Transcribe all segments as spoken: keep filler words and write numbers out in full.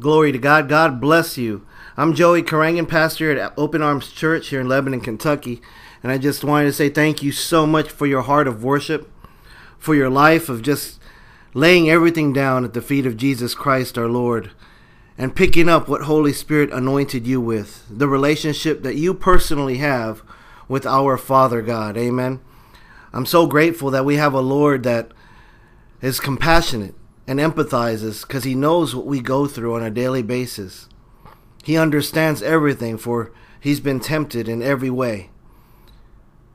Glory to God. God bless you. I'm Joey Karangan, pastor at Open Arms Church here in Lebanon, Kentucky. And I just wanted to say thank you so much for your heart of worship, for your life of just laying everything down at the feet of Jesus Christ, our Lord, and picking up what Holy Spirit anointed you with, the relationship that you personally have with our Father God. Amen. I'm so grateful that we have a Lord that is compassionate and empathizes because he knows what we go through on a daily basis. He understands everything, for he's been tempted in every way.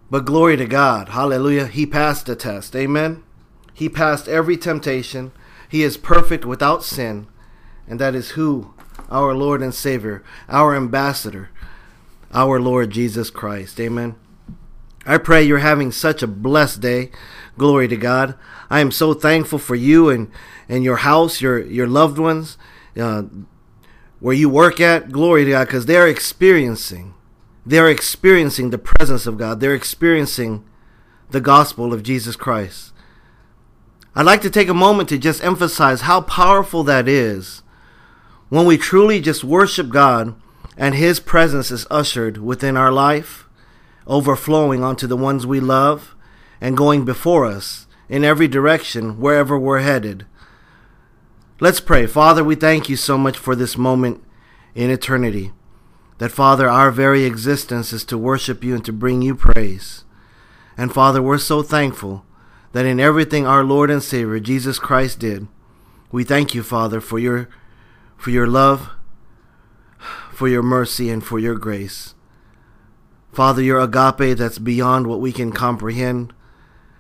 But glory to God. Hallelujah. He passed the test. Amen. He passed every temptation. He is perfect without sin. And that is who? Our Lord and Savior, our ambassador, our Lord Jesus Christ. Amen. I pray you're having such a blessed day. Glory to God. I am so thankful for you and, and your house, your, your loved ones, uh, where you work at. Glory to God, because they're experiencing, they're experiencing the presence of God. They're experiencing the gospel of Jesus Christ. I'd like to take a moment to just emphasize how powerful that is when we truly just worship God and His presence is ushered within our life, overflowing onto the ones we love and going before us in every direction, wherever we're headed. Let's pray. Father, we thank you so much for this moment in eternity, that, Father, our very existence is to worship you and to bring you praise. And, Father, we're so thankful that in everything our Lord and Savior, Jesus Christ, did. We thank you, Father, for your, for your love, for your mercy, and for your grace. Father, your agape that's beyond what we can comprehend.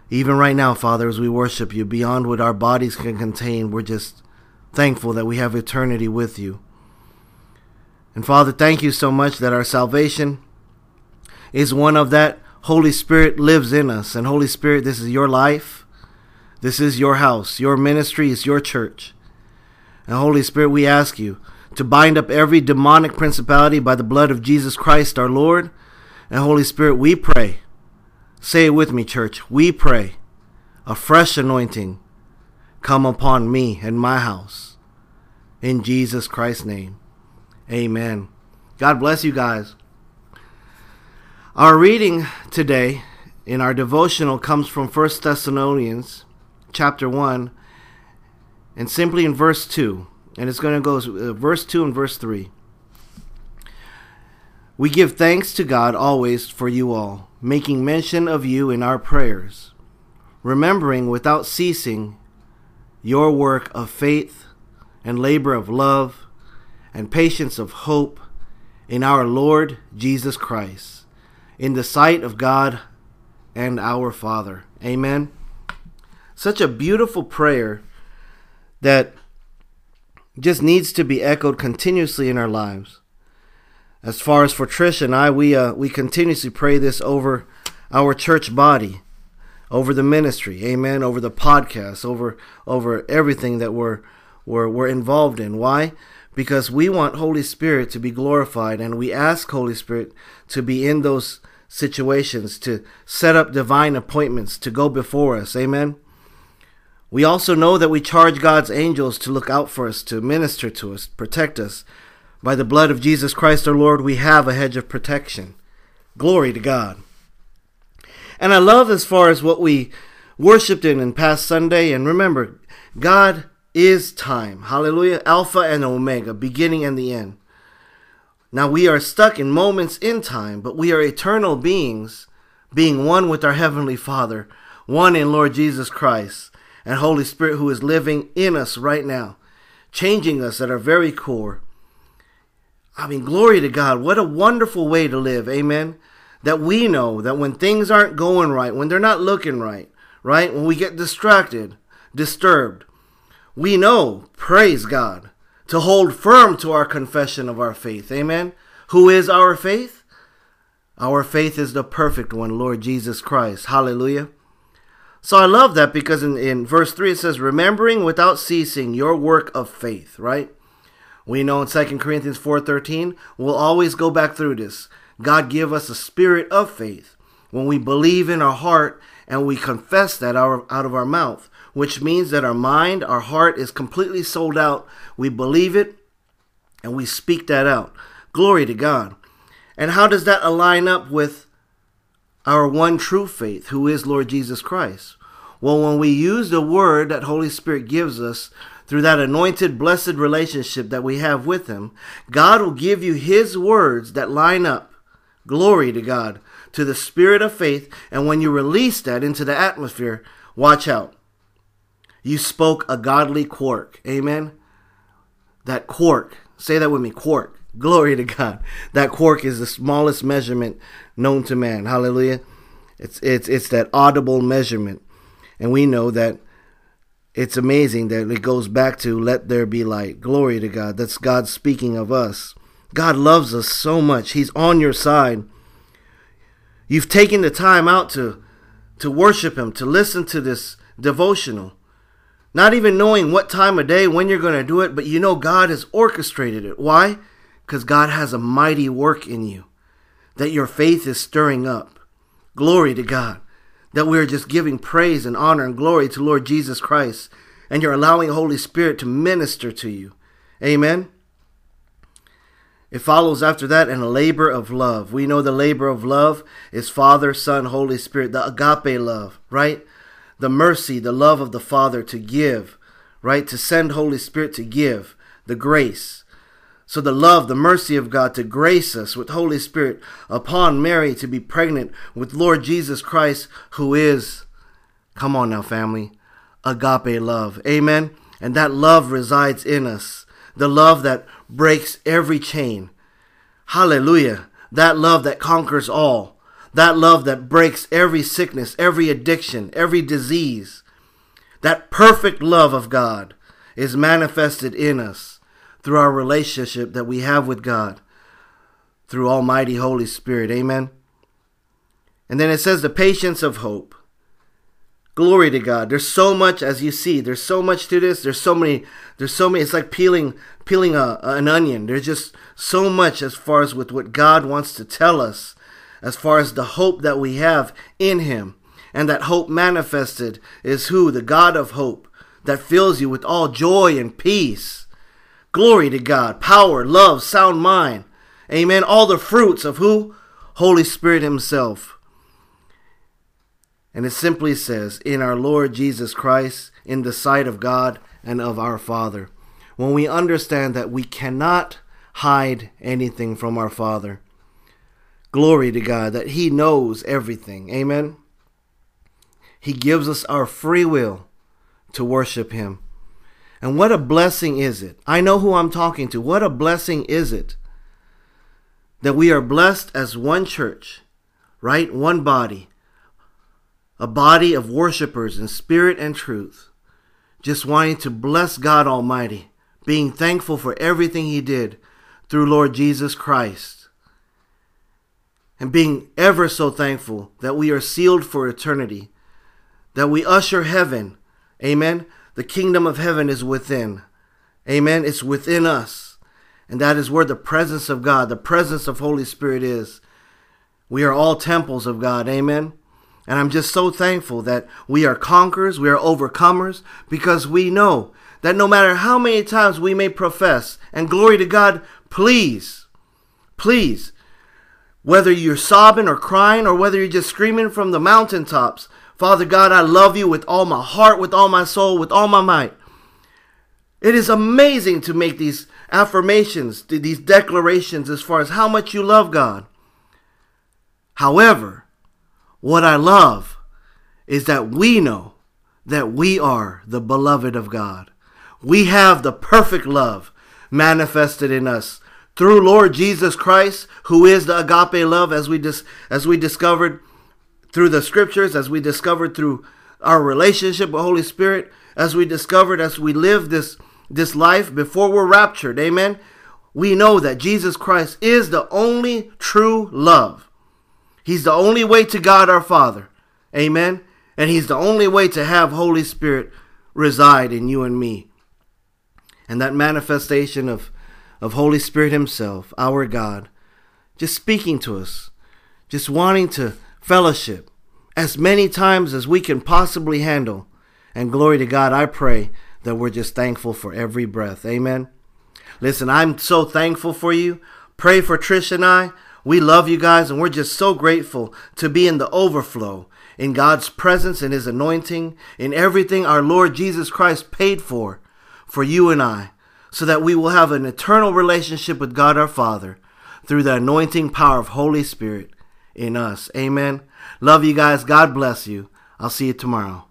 Even right now, Father, as we worship you, beyond what our bodies can contain, we're just thankful that we have eternity with you. And Father, thank you so much that our salvation is one of that Holy Spirit lives in us. And Holy Spirit, this is your life. This is your house. Your ministry is your church. And Holy Spirit, we ask you to bind up every demonic principality by the blood of Jesus Christ, our Lord. And Holy Spirit, we pray. Say it with me, church. We pray a fresh anointing come upon me and my house. In Jesus Christ's name. Amen. God bless you guys. Our reading today in our devotional comes from First Thessalonians chapter one and simply in verse two. And it's going to go verse two and verse three. We give thanks to God always for you all, making mention of you in our prayers, remembering without ceasing your work of faith and labor of love and patience of hope in our Lord Jesus Christ, in the sight of God and our Father. Amen. Such a beautiful prayer that just needs to be echoed continuously in our lives. As far as for Trish and I, we uh, we continuously pray this over our church body, over the ministry, amen, over the podcast, over over everything that we're we're, we're involved in. Why? Because we want Holy Spirit to be glorified, and we ask Holy Spirit to be in those situations, to set up divine appointments, to go before us. Amen. We also know that we charge God's angels to look out for us, to minister to us, protect us. By the blood of Jesus Christ our Lord, we have a hedge of protection. Glory to God. And I love as far as what we worshiped in in past Sunday. And remember, God is time. Hallelujah. Alpha and Omega, beginning and the end. Now we are stuck in moments in time, but we are eternal beings, being one with our Heavenly Father, one in Lord Jesus Christ and Holy Spirit, who is living in us right now, changing us at our very core. I mean, glory to God. What a wonderful way to live. Amen. That we know that when things aren't going right, when they're not looking right, right? When we get distracted, disturbed, we know, praise God, to hold firm to our confession of our faith. Amen. Who is our faith? Our faith is the perfect one, Lord Jesus Christ. Hallelujah. So I love that because in, in verse three, it says, remembering without ceasing your work of faith, right? We know in Second Corinthians four thirteen, we'll always go back through this. God give us a spirit of faith when we believe in our heart and we confess that out of our mouth, which means that our mind, our heart is completely sold out. We believe it And we speak that out. Glory to God. And how does that align up with our one true faith, who is Lord Jesus Christ? Well, when we use the word that Holy Spirit gives us through that anointed, blessed relationship that we have with Him, God will give you His words that line up, glory to God, to the spirit of faith. And when you release that into the atmosphere, watch out. You spoke a godly quark. Amen? That quark. Say that with me, quark. Glory to God. That quark is the smallest measurement known to man. Hallelujah. It's, it's, it's that audible measurement. And we know that it's amazing that it goes back to let there be light. Glory to God. That's God speaking of us. God loves us so much. He's on your side. You've taken the time out to, to worship Him, to listen to this devotional, not even knowing what time of day, when you're going to do it, but you know God has orchestrated it. Why? Because God has a mighty work in you that your faith is stirring up. Glory to God. That we're just giving praise and honor and glory to Lord Jesus Christ. And you're allowing the Holy Spirit to minister to you. Amen. It follows after that in a labor of love. We know the labor of love is Father, Son, Holy Spirit. The agape love, right? The mercy, the love of the Father to give, right? To send Holy Spirit to give the grace. So the love, the mercy of God to grace us with Holy Spirit upon Mary to be pregnant with Lord Jesus Christ, who is, come on now family, agape love. Amen. And that love resides in us. The love that breaks every chain. Hallelujah. That love that conquers all. That love that breaks every sickness, every addiction, every disease. That perfect love of God is manifested in us through our relationship that we have with God through Almighty Holy Spirit. Amen. And then it says the patience of hope. Glory to God. There's so much, as you see, there's so much to this. There's so many, there's so many, it's like peeling, peeling a, an onion. There's just so much as far as with what God wants to tell us, as far as the hope that we have in Him. And that hope manifested is who? The God of hope that fills you with all joy and peace. Glory to God. Power, love, sound mind. Amen. All the fruits of who? Holy Spirit Himself. And it simply says, in our Lord Jesus Christ, in the sight of God and of our Father. When we understand that we cannot hide anything from our Father. Glory to God, that He knows everything. Amen. He gives us our free will to worship Him. And what a blessing is it? I know who I'm talking to. What a blessing is it that we are blessed as one church, right? One body, a body of worshipers in spirit and truth, just wanting to bless God Almighty, being thankful for everything He did through Lord Jesus Christ. And being ever so thankful that we are sealed for eternity, that we usher heaven. Amen. The kingdom of heaven is within. Amen. It's within us. And that is where the presence of God, the presence of Holy Spirit is. We are all temples of God. Amen. And I'm just so thankful that we are conquerors, we are overcomers, because we know that no matter how many times we may profess, and glory to God, please, please, whether you're sobbing or crying or whether you're just screaming from the mountaintops, Father God, I love you with all my heart, with all my soul, with all my might. It is amazing to make these affirmations, these declarations as far as how much you love God. However, what I love is that we know that we are the beloved of God. We have the perfect love manifested in us through Lord Jesus Christ, who is the agape love, as we dis- as we discovered through the scriptures, as we discovered through our relationship with Holy Spirit, as we discovered as we live this, this life before we're raptured, amen? We know that Jesus Christ is the only true love. He's the only way to God our Father, amen? And He's the only way to have Holy Spirit reside in you and me. And that manifestation of of Holy Spirit Himself, our God, just speaking to us, just wanting to fellowship as many times as we can possibly handle. And glory to God, I pray that we're just thankful for every breath. Amen. Listen, I'm so thankful for you. Pray for Trish and I. We love you guys, and we're just so grateful to be in the overflow, in God's presence, in His anointing, in everything our Lord Jesus Christ paid for, for you and I, so that we will have an eternal relationship with God our Father through the anointing power of Holy Spirit in us. Amen. Love you guys. God bless you. I'll see you tomorrow.